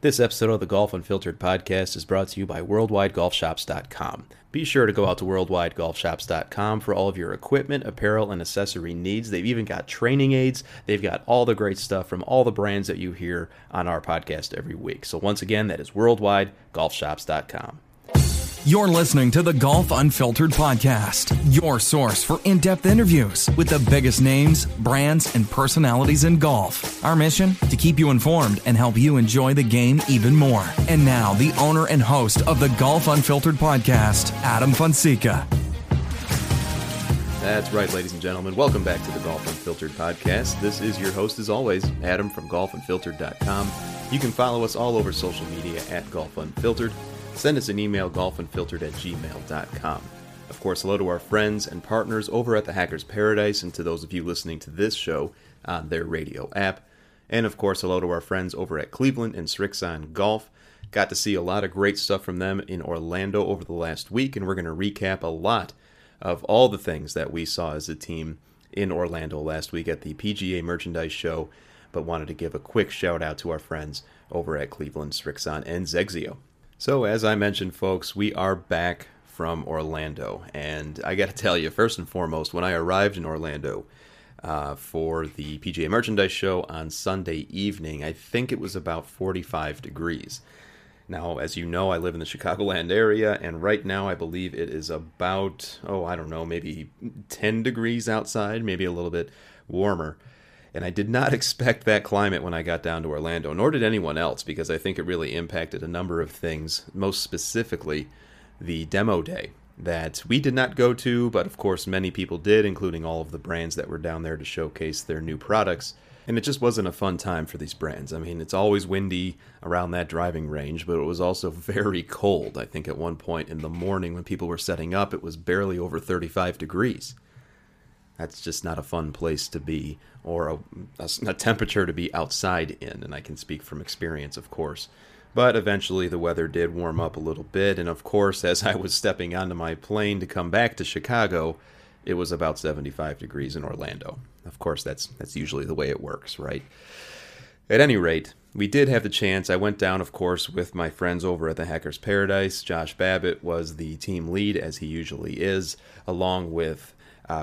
This episode of the Golf Unfiltered Podcast is brought to you by WorldwideGolfShops.com. Be sure to go out to WorldwideGolfShops.com for all of your equipment, apparel, and accessory needs. They've even got training aids. They've got all the great stuff from all the brands that you hear on our podcast every week. So once again, that is WorldwideGolfShops.com. You're listening to the Golf Unfiltered Podcast, your source for in-depth interviews with the biggest names, brands, and personalities in golf. Our mission? To keep you informed and help you enjoy the game even more. And now, the owner and host of the Golf Unfiltered Podcast, Adam Fonseca. That's right, ladies and gentlemen. Welcome back to the Golf Unfiltered Podcast. This is your host, as always, Adam from GolfUnfiltered.com. You can follow us all over social media at GolfUnfiltered. Send us an email, golfunfiltered@gmail.com. Of course, hello to our friends and partners over at the Hacker's Paradise and to those of you listening to this show on their radio app. And of course, hello to our friends over at Cleveland and Srixon Golf. Got to see a lot of great stuff from them in Orlando over the last week, and we're going to recap a lot of all the things that we saw as a team in Orlando last week at the PGA Merchandise Show, but wanted to give a quick shout out to our friends over at Cleveland, Srixon, and XXIO. So, as I mentioned, folks, we are back from Orlando, and I gotta tell you, first and foremost, when I arrived in Orlando for the PGA Merchandise Show on Sunday evening, I think it was about 45 degrees. Now, as you know, I live in the Chicagoland area, and right now I believe it is about, maybe 10 degrees outside, maybe a little bit warmer. And I did not expect that climate when I got down to Orlando, nor did anyone else, because I think it really impacted a number of things, most specifically the demo day that we did not go to, but of course many people did, including all of the brands that were down there to showcase their new products. And it just wasn't a fun time for these brands. I mean, it's always windy around that driving range, but it was also very cold. I think at one point in the morning when people were setting up, it was barely over 35 degrees. That's just not a fun place to be, or a temperature to be outside in, and I can speak from experience, of course. But eventually the weather did warm up a little bit, and of course, as I was stepping onto my plane to come back to Chicago, it was about 75 degrees in Orlando. Of course, that's usually the way it works, right? At any rate, we did have the chance. I went down, of course, with my friends over at the Hacker's Paradise. Josh Babbitt was the team lead, as he usually is, along with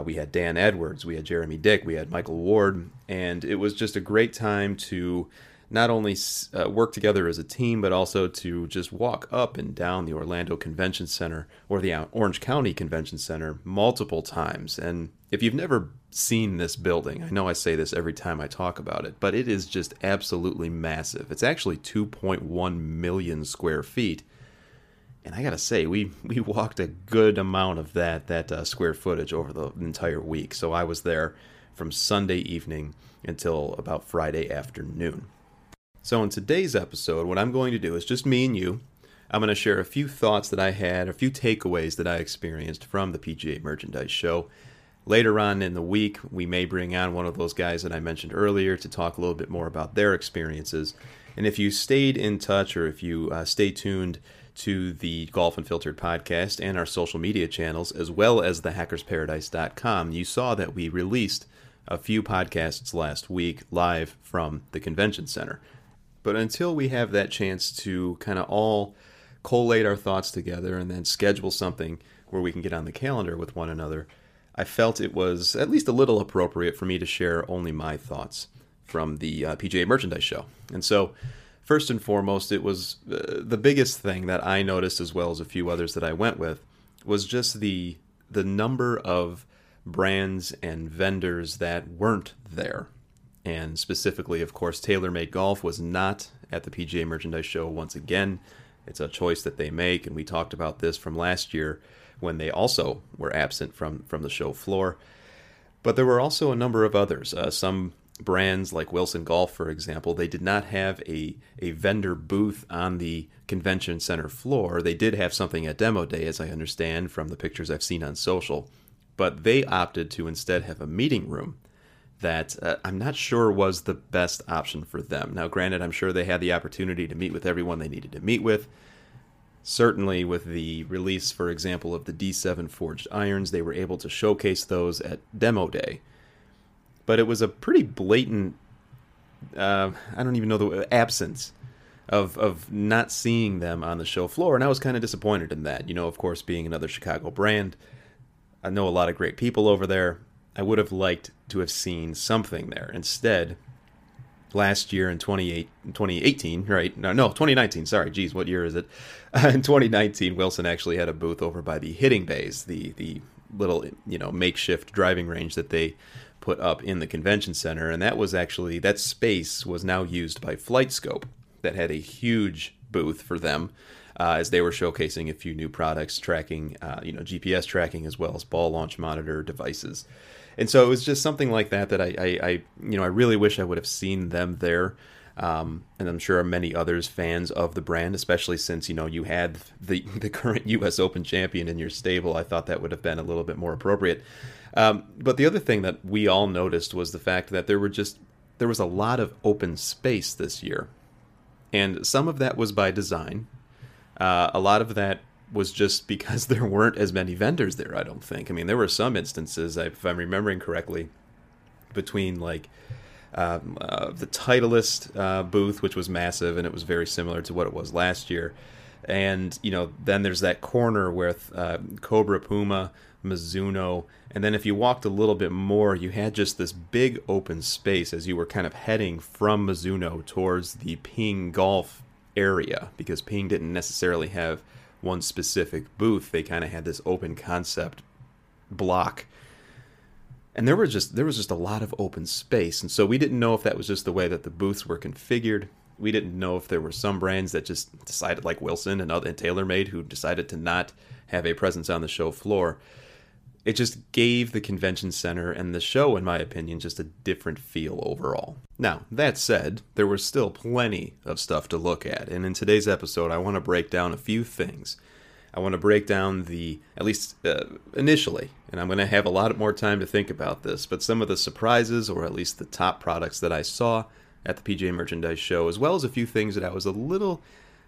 we had Dan Edwards, we had Jeremy Dick, we had Michael Ward, and it was just a great time to not only work together as a team, but also to just walk up and down the Orlando Convention Center, or the Orange County Convention Center, multiple times. And if you've never seen this building, I know I say this every time I talk about it, but it is just absolutely massive. It's actually 2.1 million square feet. And I gotta say, we walked a good amount of that square footage over the entire week. So I was there from Sunday evening until about Friday afternoon. So in today's episode, what I'm going to do is just me and you. I'm going to share a few thoughts that I had, a few takeaways that I experienced from the PGA Merchandise Show. Later on in the week, we may bring on one of those guys that I mentioned earlier to talk a little bit more about their experiences. And if you stayed in touch, or if you stay tuned to the Golf Unfiltered Podcast and our social media channels, as well as the hackersparadise.com, you saw that we released a few podcasts last week live from the convention center. But until we have that chance to kind of all collate our thoughts together and then schedule something where we can get on the calendar with one another, I felt it was at least a little appropriate for me to share only my thoughts from the PGA Merchandise Show. And so, first and foremost, it was the biggest thing that I noticed, as well as a few others that I went with, was just the number of brands and vendors that weren't there. And specifically, of course, TaylorMade Golf was not at the PGA Merchandise Show once again. It's a choice that they make, and we talked about this from last year when they also were absent from the show floor. But there were also a number of others. Some brands like Wilson Golf, for example, they did not have a vendor booth on the convention center floor. They did have something at demo day, as I understand from the pictures I've seen on social, but they opted to instead have a meeting room that I'm not sure was the best option for them. Now, granted, I'm sure they had the opportunity to meet with everyone they needed to meet with. Certainly with the release, for example, of the D7 Forged irons, they were able to showcase those at demo day. But it was a pretty blatant, I don't even know, the absence of not seeing them on the show floor. And I was kind of disappointed in that. You know, of course, being another Chicago brand, I know a lot of great people over there. I would have liked to have seen something there. Instead, last year in 2019, sorry, geez, what year is it? In 2019, Wilson actually had a booth over by the hitting bays, the little, you know, makeshift driving range that they put up in the convention center, and that was actually, that space was now used by FlightScope, that had a huge booth for them as they were showcasing a few new products, tracking, GPS tracking, as well as ball launch monitor devices. And so it was just something like that that I really wish I would have seen them there. And I'm sure many others, fans of the brand, especially since, you know, you had the current U.S. Open champion in your stable. I thought that would have been a little bit more appropriate. But the other thing that we all noticed was the fact that there was a lot of open space this year. And some of that was by design. A lot of that was just because there weren't as many vendors there, I don't think. I mean, there were some instances, if I'm remembering correctly, between like the Titleist booth, which was massive, and it was very similar to what it was last year. And, you know, then there's that corner with Cobra Puma, Mizuno, and then if you walked a little bit more, you had just this big open space as you were kind of heading from Mizuno towards the Ping Golf area, because Ping didn't necessarily have one specific booth. They kind of had this open concept block, and there was just a lot of open space. And so we didn't know if that was just the way that the booths were configured. We didn't know if there were some brands that just decided, like Wilson and TaylorMade, who decided to not have a presence on the show floor. It just gave the convention center and the show, in my opinion, just a different feel overall. Now, that said, there was still plenty of stuff to look at. And in today's episode, I want to break down a few things. I want to break down initially, and I'm going to have a lot more time to think about this, but some of the surprises, or at least the top products that I saw at the PGA Merchandise Show, as well as a few things that I was a little,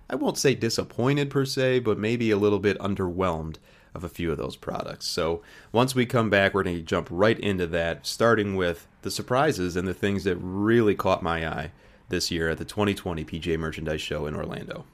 I won't say disappointed per se, but maybe a little bit underwhelmed of a few of those products. So once we come back, we're going to jump right into that, starting with the surprises and the things that really caught my eye this year at the 2020 PGA Merchandise Show in Orlando.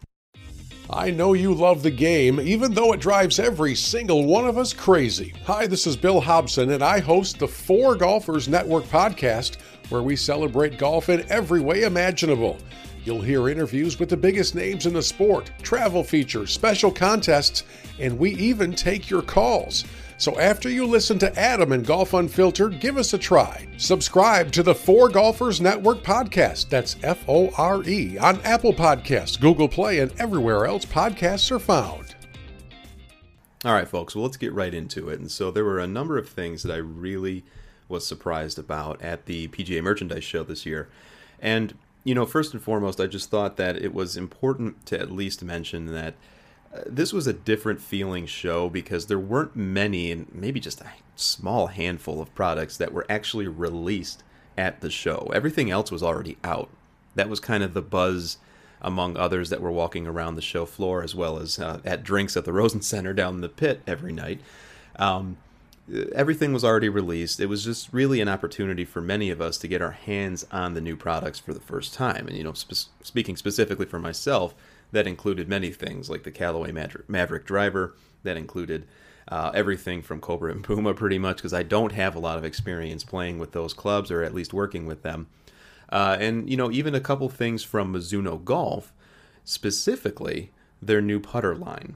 I know you love the game, even though it drives every single one of us crazy. Hi, this is Bill Hobson, and I host the Four Golfers Network podcast, where we celebrate golf in every way imaginable. You'll hear interviews with the biggest names in the sport, travel features, special contests, and we even take your calls. So after you listen to Adam and Golf Unfiltered, give us a try. Subscribe to the Four Golfers Network podcast. That's F-O-R-E on Apple Podcasts, Google Play, and everywhere else podcasts are found. All right, folks, well, let's get right into it. And so there were a number of things that I really was surprised about at the PGA Merchandise Show this year. And you know, first and foremost, I just thought that it was important to at least mention that this was a different feeling show, because there weren't many, and maybe just a small handful of products that were actually released at the show. Everything else was already out. That was kind of the buzz among others that were walking around the show floor, as well as at drinks at the Rosen Center down in the pit every night. Everything was already released. It was just really an opportunity for many of us to get our hands on the new products for the first time. And, you know, speaking specifically for myself, that included many things like the Callaway Maverick Driver. That included everything from Cobra and Puma, pretty much, because I don't have a lot of experience playing with those clubs, or at least working with them. And, you know, even a couple things from Mizuno Golf, specifically their new putter line.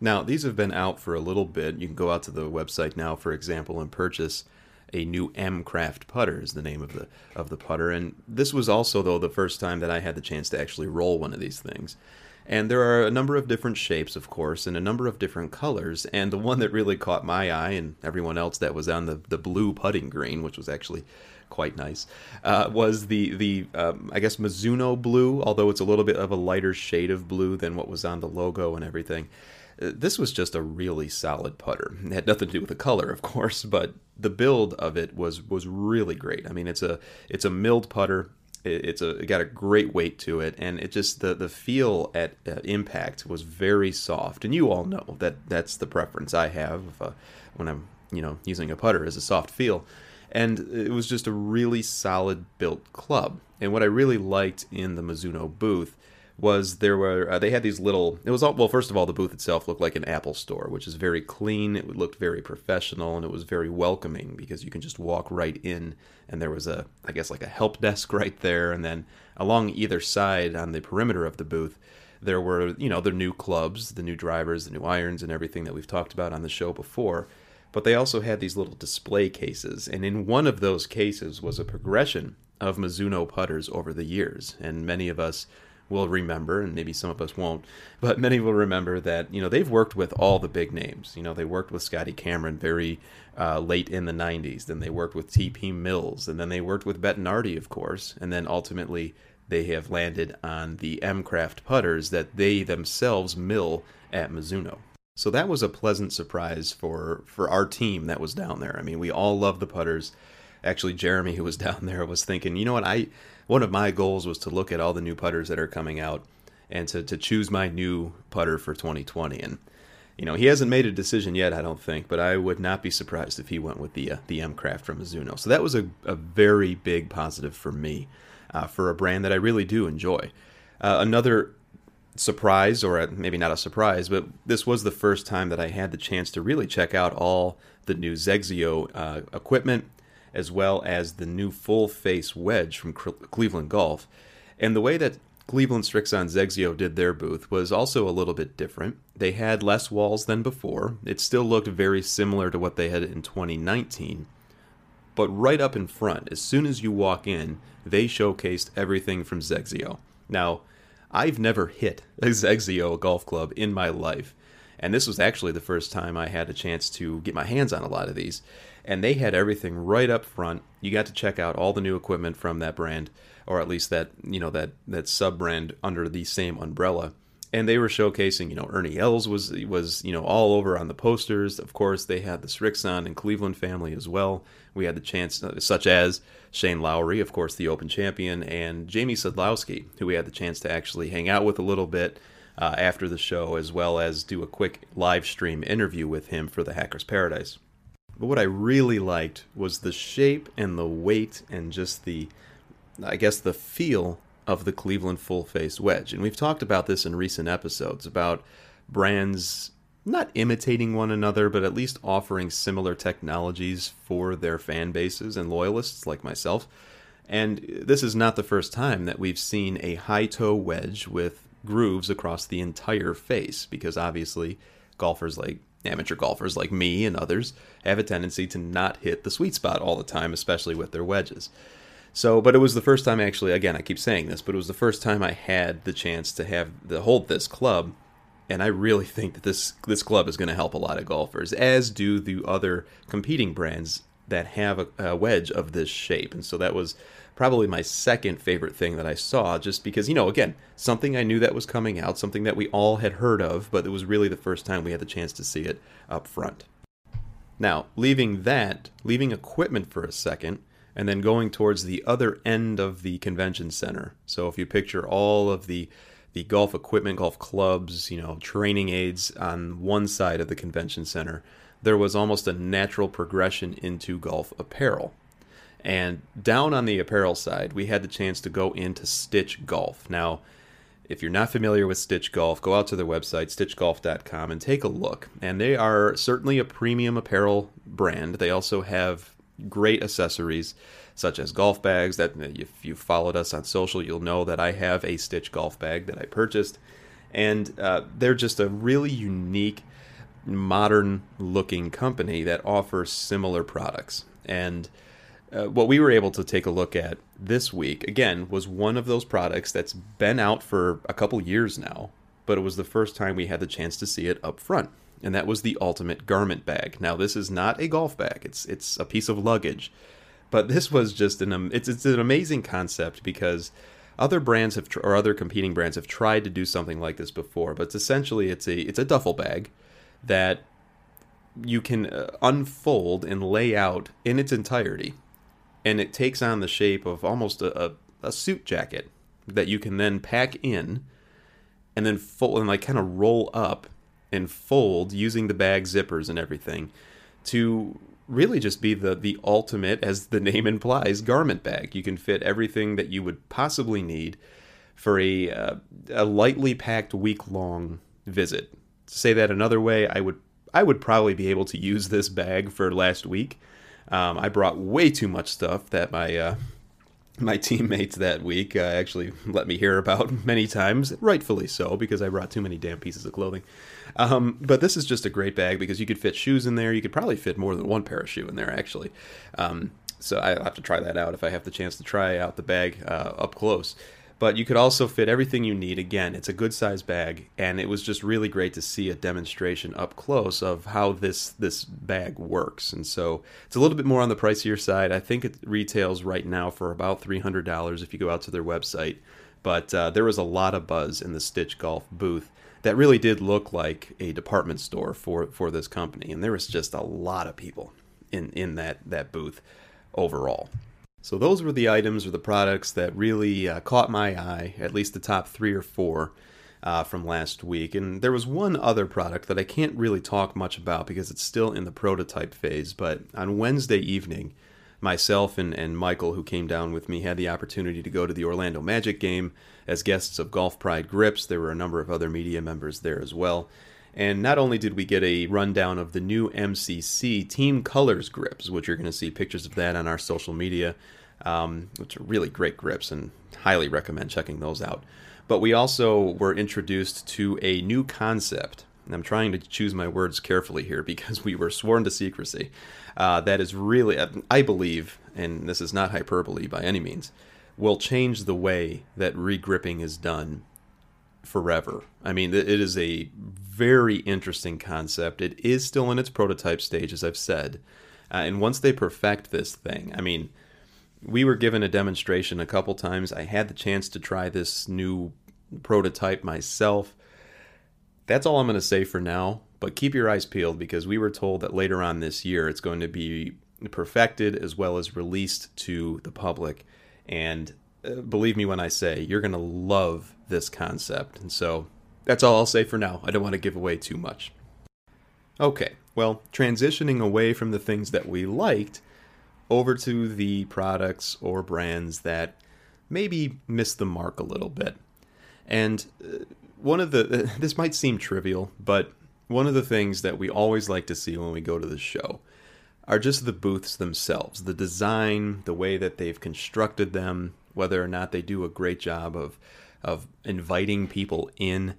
Now, these have been out for a little bit. You can go out to the website now, for example, and purchase a new M-Craft putter, is the name of the putter. And this was also, though, the first time that I had the chance to actually roll one of these things. And there are a number of different shapes, of course, and a number of different colors. And the one that really caught my eye, and everyone else that was on the blue putting green, which was actually quite nice, was the I guess Mizuno blue, although it's a little bit of a lighter shade of blue than what was on the logo and everything. This was just a really solid putter. It had nothing to do with the color, of course, but the build of it was really great. I mean, it's a milled putter. It got a great weight to it, and it just the feel at impact was very soft. And you all know that that's the preference I have when I'm using a putter as a soft feel. And it was just a really solid built club. And what I really liked in the Mizuno booth was they had these little, it was all, well, first of all, the booth itself looked like an Apple store, which is very clean. It looked very professional, and it was very welcoming because you can just walk right in, and there was a help desk right there. And then along either side on the perimeter of the booth, there were, the new clubs, the new drivers, the new irons, and everything that we've talked about on the show before. But they also had these little display cases, and in one of those cases was a progression of Mizuno putters over the years. And many of us will remember, and maybe some of us won't, but many will remember that, they've worked with all the big names. They worked with Scotty Cameron very late in the 90s, then they worked with T.P. Mills, and then they worked with Bettinardi, of course, and then ultimately they have landed on the M-Craft putters that they themselves mill at Mizuno. So that was a pleasant surprise for our team that was down there. I mean, we all love the putters. Actually, Jeremy, who was down there, was thinking, one of my goals was to look at all the new putters that are coming out and to choose my new putter for 2020. And, he hasn't made a decision yet, I don't think, but I would not be surprised if he went with the M-Craft from Mizuno. So that was a very big positive for me, for a brand that I really do enjoy. Another surprise, or maybe not a surprise, but this was the first time that I had the chance to really check out all the new XXIO equipment, as well as the new full-face wedge from Cleveland Golf. And the way that Cleveland Srixon XXIO did their booth was also a little bit different. They had less walls than before. It still looked very similar to what they had in 2019. But right up in front, as soon as you walk in, they showcased everything from XXIO. Now, I've never hit a XXIO golf club in my life, and this was actually the first time I had a chance to get my hands on a lot of these. And they had everything right up front. You got to check out all the new equipment from that brand, or at least that, that sub-brand under the same umbrella. And they were showcasing, Ernie Els was all over on the posters. Of course, they had the Srixon and Cleveland family as well. We had the chance, such as Shane Lowry, of course, the Open champion, and Jamie Sadlowski, who we had the chance to actually hang out with a little bit after the show, as well as do a quick live stream interview with him for the Hacker's Paradise. But what I really liked was the shape and the weight and just the feel of the Cleveland full-face wedge. And we've talked about this in recent episodes, about brands not imitating one another, but at least offering similar technologies for their fan bases and loyalists like myself. And this is not the first time that we've seen a high-toe wedge with grooves across the entire face, because obviously amateur golfers like me and others have a tendency to not hit the sweet spot all the time, especially with their wedges. So, but it was the first time, actually, again, I keep saying this, but it was the first time I had the chance to hold this club, and I really think that this club is going to help a lot of golfers, as do the other competing brands that have a wedge of this shape. And so that was probably my second favorite thing that I saw, just because, again, something I knew that was coming out, something that we all had heard of, but it was really the first time we had the chance to see it up front. Now, leaving equipment for a second, and then going towards the other end of the convention center. So if you picture all of the golf equipment, golf clubs, training aids on one side of the convention center, there was almost a natural progression into golf apparel. And down on the apparel side, we had the chance to go into Stitch Golf. Now, if you're not familiar with Stitch Golf, go out to their website, stitchgolf.com, and take a look. And they are certainly a premium apparel brand. They also have great accessories, such as golf bags. That if you followed us on social, you'll know that I have a Stitch Golf bag that I purchased. And they're just a really unique, modern-looking company that offers similar products. And what we were able to take a look at this week, again, was one of those products that's been out for a couple years now, but it was the first time we had the chance to see it up front, and that was the Ultimate Garment Bag. Now, this is not a golf bag. It's a piece of luggage, But this was just it's an amazing concept because other brands have or other competing brands have tried to do something like this before. But essentially, it's a duffel bag that you can unfold and lay out in its entirety, and it takes on the shape of almost a suit jacket that you can then pack in and then fold and like kind of roll up and fold using the bag zippers and everything to really just be the ultimate, as the name implies, garment bag. You can fit everything that you would possibly need for a lightly packed week-long visit. To say that another way, I would probably be able to use this bag for last week. I brought way too much stuff that my teammates that week actually let me hear about many times, rightfully so, because I brought too many damn pieces of clothing. But this is just a great bag because you could fit shoes in there. You could probably fit more than one pair of shoe in there, actually. So I'll have to try that out if I have the chance to try out the bag up close. But you could also fit everything you need. Again, it's a good-sized bag, and it was just really great to see a demonstration up close of how this bag works. And so it's a little bit more on the pricier side. I think it retails right now for about $300 if you go out to their website. But there was a lot of buzz in the Stitch Golf booth that really did look like a department store for this company. And there was just a lot of people in that booth overall. So those were the items or the products that really caught my eye, at least the top three or four from last week. And there was one other product that I can't really talk much about because it's still in the prototype phase. But on Wednesday evening, myself and Michael, who came down with me, had the opportunity to go to the Orlando Magic game as guests of Golf Pride Grips. There were a number of other media members there as well. And not only did we get a rundown of the new MCC Team Colors grips, which you're going to see pictures of that on our social media, which are really great grips and highly recommend checking those out. But we also were introduced to a new concept, and I'm trying to choose my words carefully here because we were sworn to secrecy, that is really, I believe, and this is not hyperbole by any means, will change the way that regripping is done forever. I mean, it is a very interesting concept. It is still in its prototype stage, as I've said. And once they perfect this thing, I mean, we were given a demonstration a couple times. I had the chance to try this new prototype myself. That's all I'm going to say for now, but keep your eyes peeled because we were told that later on this year it's going to be perfected as well as released to the public. And believe me when I say, you're going to love this concept. And so that's all I'll say for now. I don't want to give away too much. Okay, well, transitioning away from the things that we liked over to the products or brands that maybe missed the mark a little bit. And one of the, this might seem trivial, but one of the things that we always like to see when we go to the show are just the booths themselves, the design, the way that they've constructed them, whether or not they do a great job of inviting people in.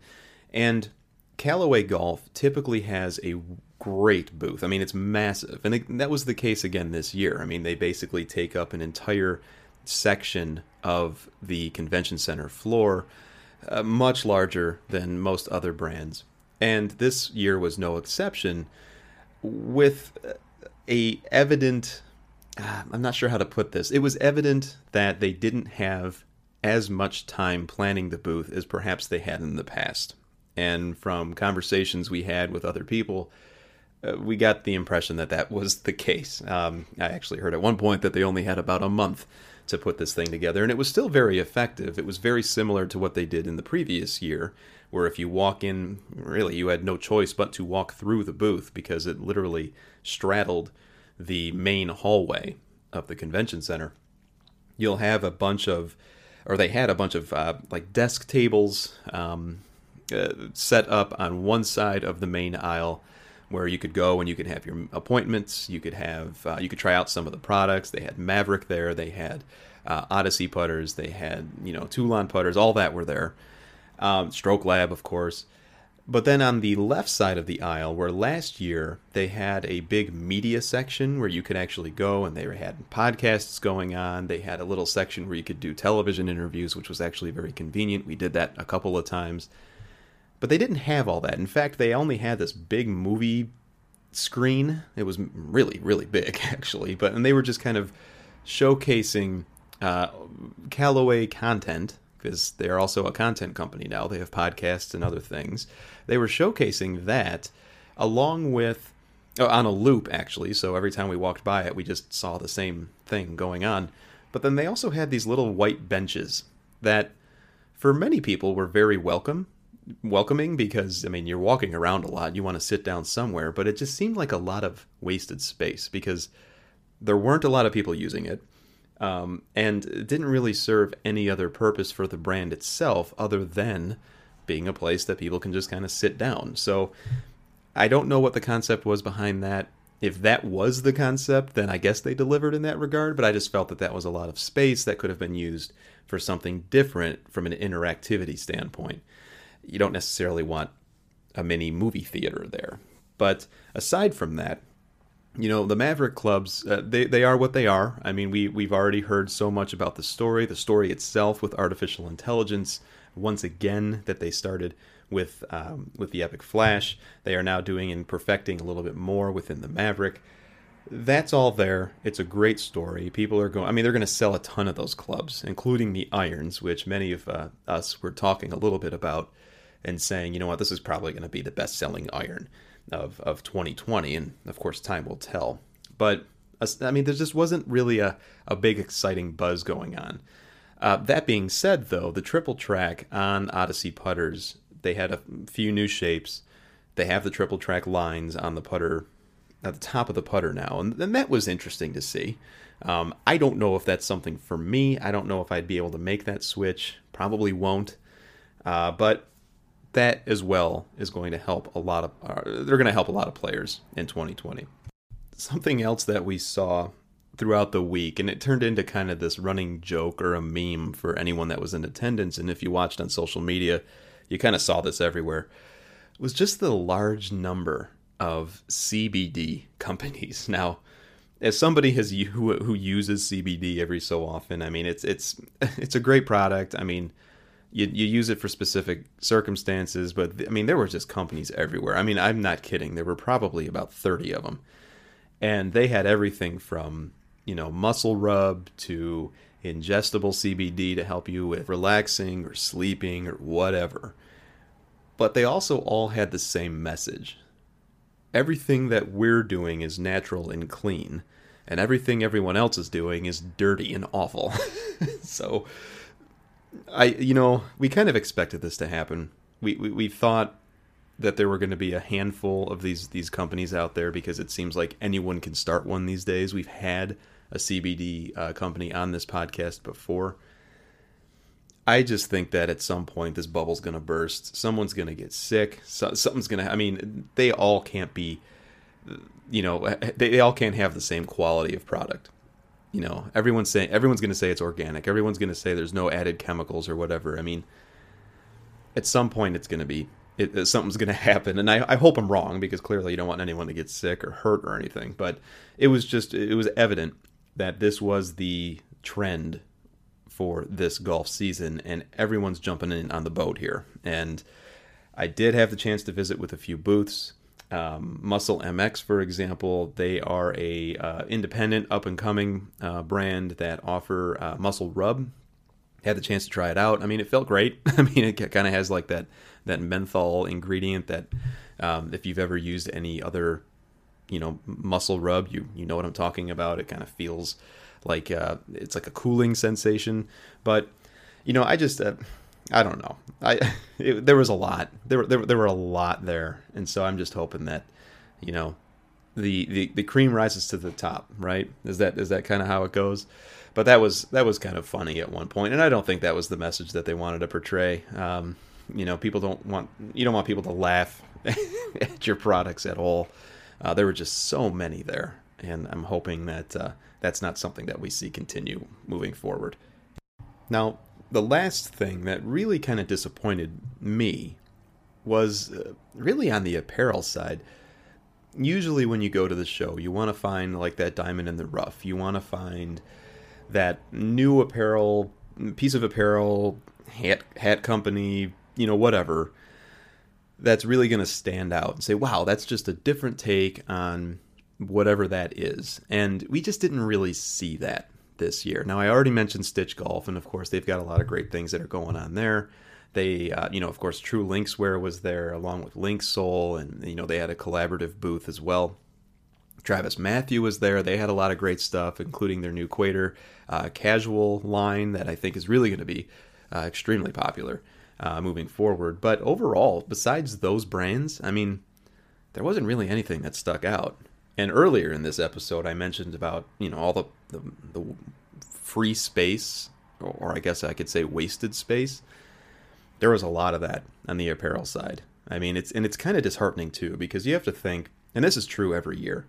And Callaway Golf typically has a great booth. I mean, it's massive. And that was the case again this year. I mean, they basically take up an entire section of the convention center floor, much larger than most other brands. And this year was no exception, with a evident... I'm not sure how to put this. It was evident that they didn't have as much time planning the booth as perhaps they had in the past. And from conversations we had with other people, we got the impression that that was the case. I actually heard at one point that they only had about a month to put this thing together, and it was still very effective. It was very similar to what they did in the previous year, where if you walk in, really, you had no choice but to walk through the booth because it literally straddled the main hallway of the convention center. You'll have a bunch of, or they had a bunch of like desk tables set up on one side of the main aisle where you could go and you could have your appointments. You could have, you could try out some of the products. They had Maverick there. They had Odyssey putters. They had, you know, Toulon putters. All that were there. Stroke Lab, of course. But then on the left side of the aisle, where last year they had a big media section where you could actually go, and they had podcasts going on. They had a little section where you could do television interviews, which was actually very convenient. We did that a couple of times. But they didn't have all that. In fact, they only had this big movie screen. It was really, really big, actually. But and they were just kind of showcasing Callaway content, because they are also a content company now. They have podcasts and other things. They were showcasing that along with, on a loop actually, so every time we walked by it, we just saw the same thing going on. But then they also had these little white benches that for many people were very welcoming because, I mean, you're walking around a lot, you want to sit down somewhere, but it just seemed like a lot of wasted space because there weren't a lot of people using it. And it didn't really serve any other purpose for the brand itself other than being a place that people can just kind of sit down. So I don't know what the concept was behind that. If that was the concept, then I guess they delivered in that regard, but I just felt that that was a lot of space that could have been used for something different from an interactivity standpoint. You don't necessarily want a mini movie theater there. But aside from that, you know, the Maverick clubs, they are what they are. I mean, we've already heard so much about the story itself with artificial intelligence, once again, that they started with the Epic Flash. They are now doing and perfecting a little bit more within the Maverick. That's all there. It's a great story. People are going, I mean, they're going to sell a ton of those clubs, including the irons, which many of us were talking a little bit about and saying, you know what, this is probably going to be the best-selling iron of 2020, and of course time will tell. But I mean, there just wasn't really a big exciting buzz going on. That being said, though, the triple track on Odyssey putters, they had a few new shapes. They have the triple track lines on the putter, at the top of the putter now, and that was interesting to see. I don't know if that's something for me. I don't know if I'd be able to make that switch. Probably won't. But that as well is going to help a lot of. They're going to help a lot of players in 2020. Something else that we saw throughout the week, and it turned into kind of this running joke or a meme for anyone that was in attendance, and if you watched on social media, you kind of saw this everywhere, was just the large number of CBD companies. Now, as somebody who uses CBD every so often, I mean, it's a great product. I mean, you use it for specific circumstances, but I mean, there were just companies everywhere. I mean, I'm not kidding. There were probably about 30 of them, and they had everything from, you know, muscle rub to ingestible CBD to help you with relaxing or sleeping or whatever. But they also all had the same message. Everything that we're doing is natural and clean, and everything everyone else is doing is dirty and awful. So, we kind of expected this to happen. We thought that there were going to be a handful of these companies out there because it seems like anyone can start one these days. We've had a CBD company on this podcast before. I just think that at some point this bubble's going to burst. Someone's going to get sick. Something's going to, I mean, they all can't be, you know, they all can't have the same quality of product. You know, everyone's going to say it's organic. Everyone's going to say there's no added chemicals or whatever. I mean, at some point it's going to be, something's going to happen. And I hope I'm wrong, because clearly you don't want anyone to get sick or hurt or anything. But it was evident that this was the trend for this golf season, and everyone's jumping in on the boat here. And I did have the chance to visit with a few booths. Muscle MX, for example, they are a independent, up-and-coming brand that offer muscle rub. Had the chance to try it out. I mean, it felt great. I mean, it kind of has like that menthol ingredient that if you've ever used any other, you know, muscle rub, you know what I'm talking about. It kind of feels like it's like a cooling sensation. But, you know, I just... I don't know. There was a lot. There were a lot there, and so I'm just hoping that, you know, the cream rises to the top, right? Is that kind of how it goes? But that was kind of funny at one point, and I don't think that was the message that they wanted to portray. You know, you don't want people to laugh at your products at all. There were just so many there, and I'm hoping that that's not something that we see continue moving forward. Now, the last thing that really kind of disappointed me was really on the apparel side. Usually when you go to the show, you want to find like that diamond in the rough. You want to find that new apparel, piece of apparel, hat company, you know, whatever, that's really going to stand out and say, wow, that's just a different take on whatever that is. And we just didn't really see that this year. Now, I already mentioned Stitch Golf, and of course, they've got a lot of great things that are going on there. They, of course, True Linkswear was there along with Link Soul, and, they had a collaborative booth as well. Travis Matthew was there. They had a lot of great stuff, including their new Quater casual line that I think is really going to be extremely popular moving forward. But overall, besides those brands, I mean, there wasn't really anything that stuck out. And earlier in this episode, I mentioned about, all the free space, or I guess I could say wasted space. There was a lot of that on the apparel side. I mean, it's kind of disheartening, too, because you have to think, and this is true every year,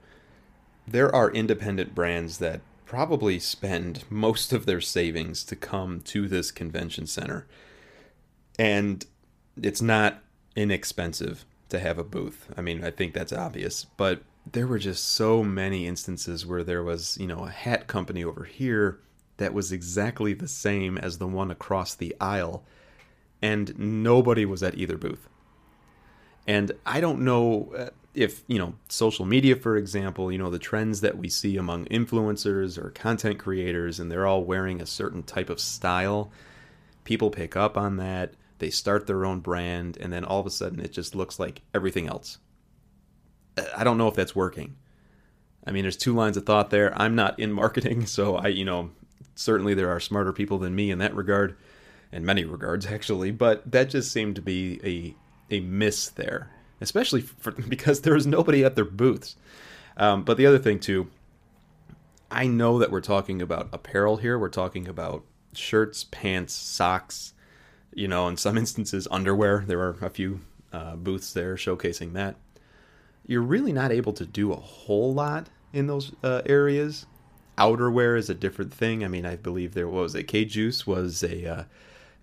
there are independent brands that probably spend most of their savings to come to this convention center. And it's not inexpensive to have a booth. I mean, I think that's obvious. But there were just so many instances where there was, a hat company over here that was exactly the same as the one across the aisle. And nobody was at either booth. And I don't know if, social media, for example, the trends that we see among influencers or content creators, and they're all wearing a certain type of style. People pick up on that. They start their own brand, and then all of a sudden it just looks like everything else. I don't know if that's working. I mean, there's two lines of thought there. I'm not in marketing, so I, certainly there are smarter people than me in that regard, in many regards, actually. But that just seemed to be a miss there, especially because there was nobody at their booths. But the other thing, too, I know that we're talking about apparel here. We're talking about shirts, pants, socks, in some instances, underwear. There are a few booths there showcasing that. You're really not able to do a whole lot in those areas. Outerwear is a different thing. I mean, I believe there was a K-Juice was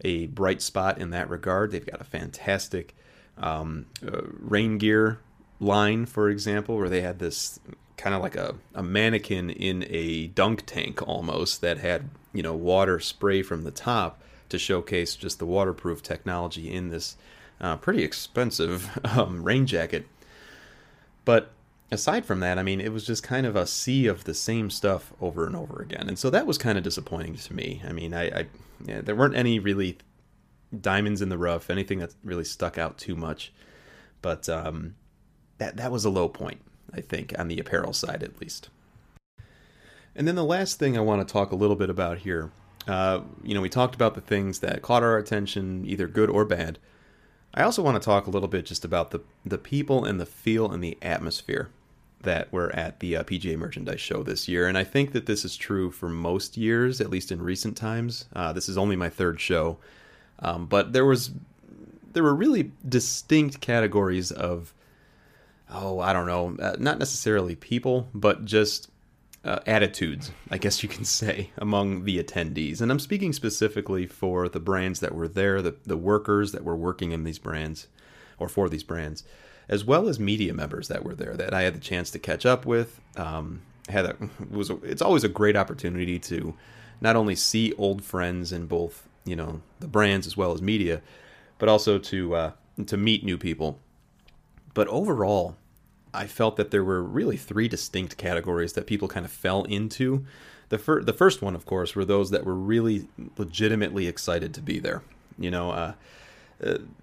a bright spot in that regard. They've got a fantastic rain gear line, for example, where they had this kind of like a mannequin in a dunk tank almost that had, water spray from the top to showcase just the waterproof technology in this pretty expensive rain jacket. But aside from that, I mean, it was just kind of a sea of the same stuff over and over again. And so that was kind of disappointing to me. I mean, there weren't any really diamonds in the rough, anything that really stuck out too much. But that was a low point, I think, on the apparel side at least. And then the last thing I want to talk a little bit about here, we talked about the things that caught our attention, either good or bad. I also want to talk a little bit just about the people and the feel and the atmosphere that were at the PGA Merchandise Show this year. And I think that this is true for most years, at least in recent times. This is only my third show. But there were really distinct categories of, not necessarily people, but just attitudes, I guess you can say, among the attendees. And I'm speaking specifically for the brands that were there, the workers that were working in these brands or for these brands, as well as media members that were there that I had the chance to catch up with. It's always a great opportunity to not only see old friends in both, the brands as well as media, but also to meet new people. But overall, I felt that there were really three distinct categories that people kind of fell into. The first one, of course, were those that were really legitimately excited to be there.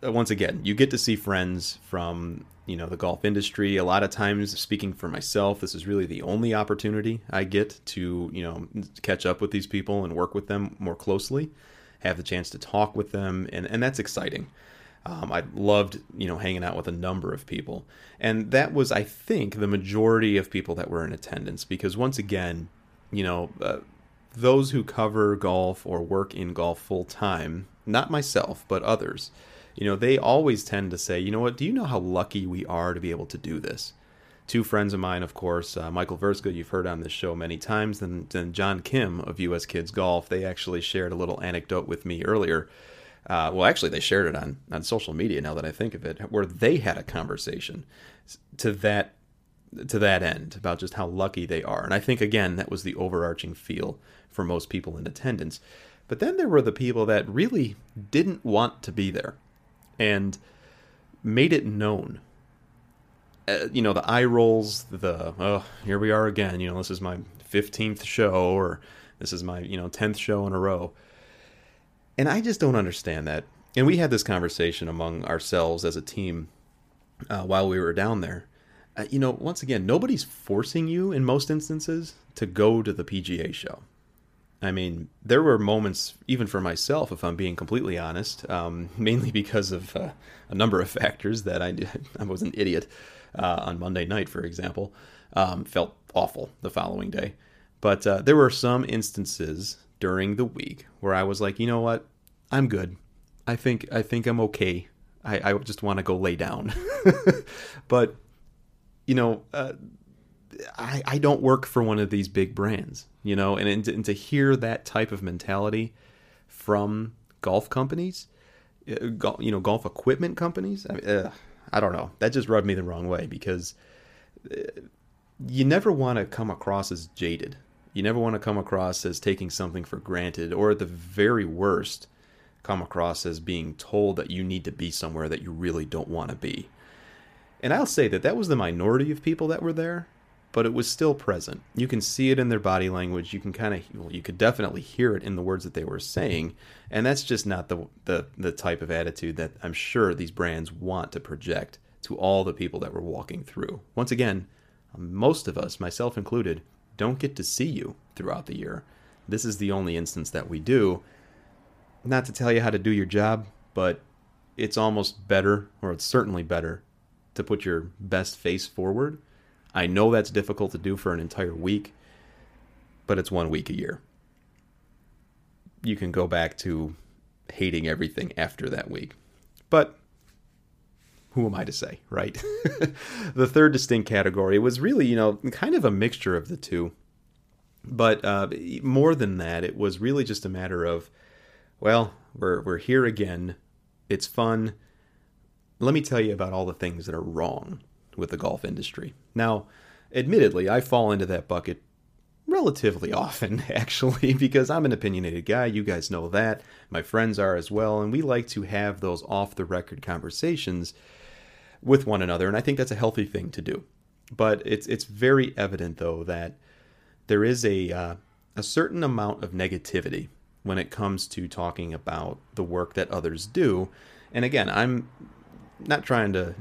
Once again, you get to see friends from, the golf industry. A lot of times, speaking for myself, this is really the only opportunity I get to, catch up with these people and work with them more closely, have the chance to talk with them, and that's exciting. I loved, hanging out with a number of people. And that was, I think, the majority of people that were in attendance. Because once again, those who cover golf or work in golf full time, not myself, but others, they always tend to say, do you know how lucky we are to be able to do this? Two friends of mine, of course, Michael Verska, you've heard on this show many times, and John Kim of U.S. Kids Golf. They actually shared a little anecdote with me earlier. They shared it on social media, now that I think of it, where they had a conversation to that end about just how lucky they are. And I think, again, that was the overarching feel for most people in attendance. But then there were the people that really didn't want to be there and made it known. The eye rolls, here we are again, this is my 15th show, or This is my, 10th show in a row. And I just don't understand that. And we had this conversation among ourselves as a team while we were down there. Once again, nobody's forcing you in most instances to go to the PGA show. I mean, there were moments, even for myself, if I'm being completely honest, mainly because of a number of factors that I did. I was an idiot on Monday night, for example. Felt awful the following day. But there were some instances during the week where I was like, you know what? I'm good. I think I'm okay. I just want to go lay down. But, I don't work for one of these big brands, and to hear that type of mentality from golf companies, golf equipment companies, I don't know. That just rubbed me the wrong way because you never want to come across as jaded. You never want to come across as taking something for granted, or at the very worst, come across as being told that you need to be somewhere that you really don't want to be. And I'll say that was the minority of people that were there, but it was still present. You can see it in their body language. You can you could definitely hear it in the words that they were saying. And that's just not the type of attitude that I'm sure these brands want to project to all the people that were walking through. Once again, most of us, myself included, don't get to see you throughout the year. This is the only instance that we do. Not to tell you how to do your job, but it's almost better, or it's certainly better, to put your best face forward. I know that's difficult to do for an entire week, but it's 1 week a year. You can go back to hating everything after that week. But who am I to say, right? The third distinct category was really, kind of a mixture of the two. But more than that, it was really just a matter of, well, we're here again. It's fun. Let me tell you about all the things that are wrong with the golf industry. Now, admittedly, I fall into that bucket relatively often, actually, because I'm an opinionated guy. You guys know that. My friends are as well. And we like to have those off-the-record conversations with one another. And I think that's a healthy thing to do. But it's very evident, though, that there is a certain amount of negativity when it comes to talking about the work that others do. And again, I'm not trying to,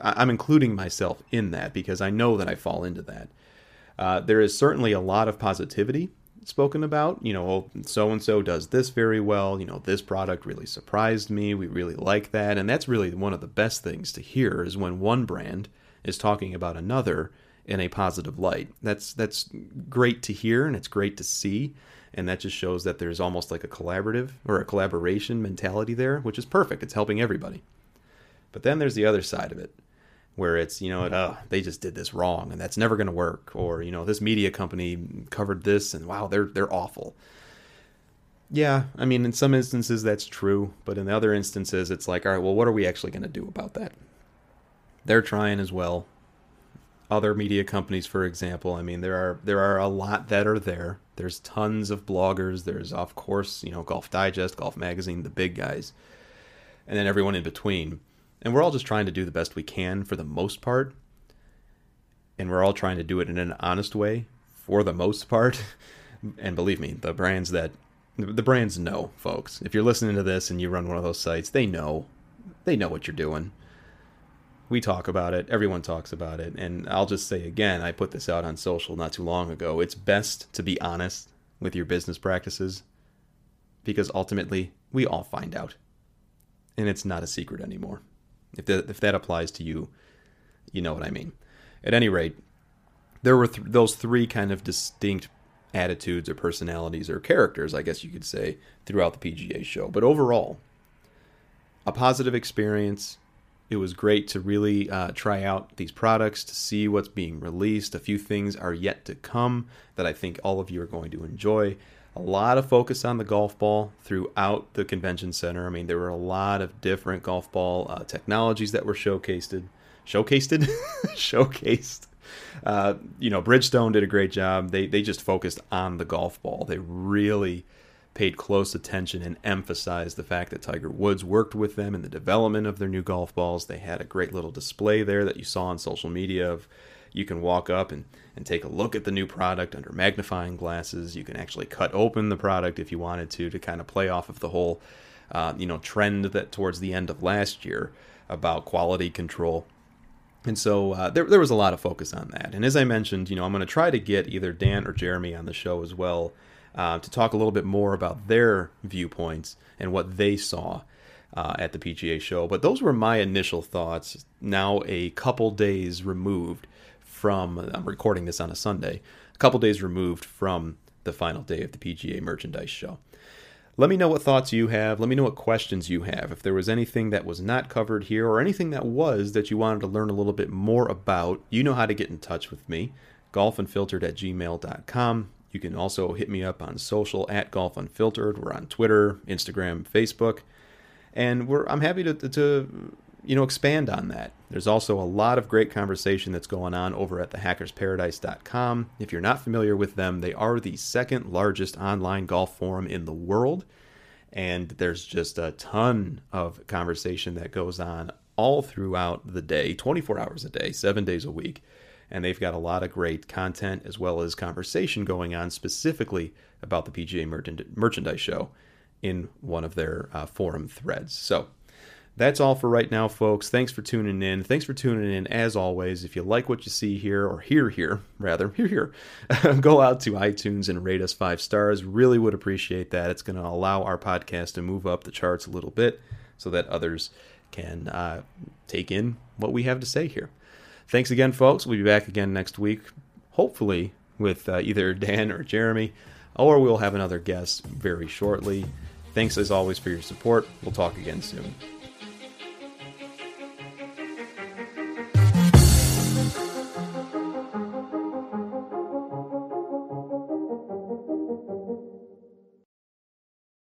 I'm including myself in that because I know that I fall into that. There is certainly a lot of positivity spoken about. So-and-so does this very well. This product really surprised me. We really like that. And that's really one of the best things to hear is when one brand is talking about another in a positive light. That's great to hear and it's great to see. And that just shows that there's almost like a collaborative or a collaboration mentality there, which is perfect. It's helping everybody. But then there's the other side of it where it's, they just did this wrong and that's never going to work. Or, this media company covered this and wow, they're awful. Yeah, I mean, in some instances that's true. But in the other instances, it's like, all right, well, what are we actually going to do about that? They're trying as well. Other media companies, for example, I mean, there are a lot that are there. There's tons of bloggers. There's, of course, Golf Digest, Golf Magazine, the big guys, and then everyone in between. And we're all just trying to do the best we can for the most part. And we're all trying to do it in an honest way for the most part. And believe me, the brands know, folks. If you're listening to this and you run one of those sites, they know what you're doing. We talk about it. Everyone talks about it. And I'll just say again, I put this out on social not too long ago. It's best to be honest with your business practices because ultimately we all find out. And it's not a secret anymore. If that applies to you, you know what I mean. At any rate, there were those three kind of distinct attitudes or personalities or characters, I guess you could say, throughout the PGA show. But overall, a positive experience. It was great to really try out these products, to see what's being released. A few things are yet to come that I think all of you are going to enjoy. A lot of focus on the golf ball throughout the convention center. I mean, there were a lot of different golf ball technologies that were showcased. Bridgestone did a great job. They just focused on the golf ball. They really paid close attention and emphasized the fact that Tiger Woods worked with them in the development of their new golf balls. They had a great little display there that you saw on social media of, You can walk up and take a look at the new product under magnifying glasses. You can actually cut open the product if you wanted to kind of play off of the whole trend that towards the end of last year about quality control. And so there was a lot of focus on that. And as I mentioned, I'm going to try to get either Dan or Jeremy on the show as well to talk a little bit more about their viewpoints and what they saw at the PGA show. But those were my initial thoughts, now a couple days removed from, I'm recording this on a Sunday, a couple days removed from the final day of the PGA Merchandise Show. Let me know what thoughts you have. Let me know what questions you have. If there was anything that was not covered here or anything that was that you wanted to learn a little bit more about, you know how to get in touch with me, golfunfiltered@gmail.com. You can also hit me up on social @GolfUnfiltered. We're on Twitter, Instagram, Facebook, and I'm happy to expand on that. There's also a lot of great conversation that's going on over at the hackersparadise.com. If you're not familiar with them, they are the second largest online golf forum in the world, and there's just a ton of conversation that goes on all throughout the day, 24 hours a day, 7 days a week. And they've got a lot of great content as well as conversation going on specifically about the PGA Merchandise Show in one of their forum threads. So that's all for right now, folks. Thanks for tuning in. Thanks for tuning in, as always. If you like what you see here, or hear, go out to iTunes and rate us 5 stars. Really would appreciate that. It's going to allow our podcast to move up the charts a little bit so that others can take in what we have to say here. Thanks again, folks. We'll be back again next week, hopefully with either Dan or Jeremy, or we'll have another guest very shortly. Thanks, as always, for your support. We'll talk again soon.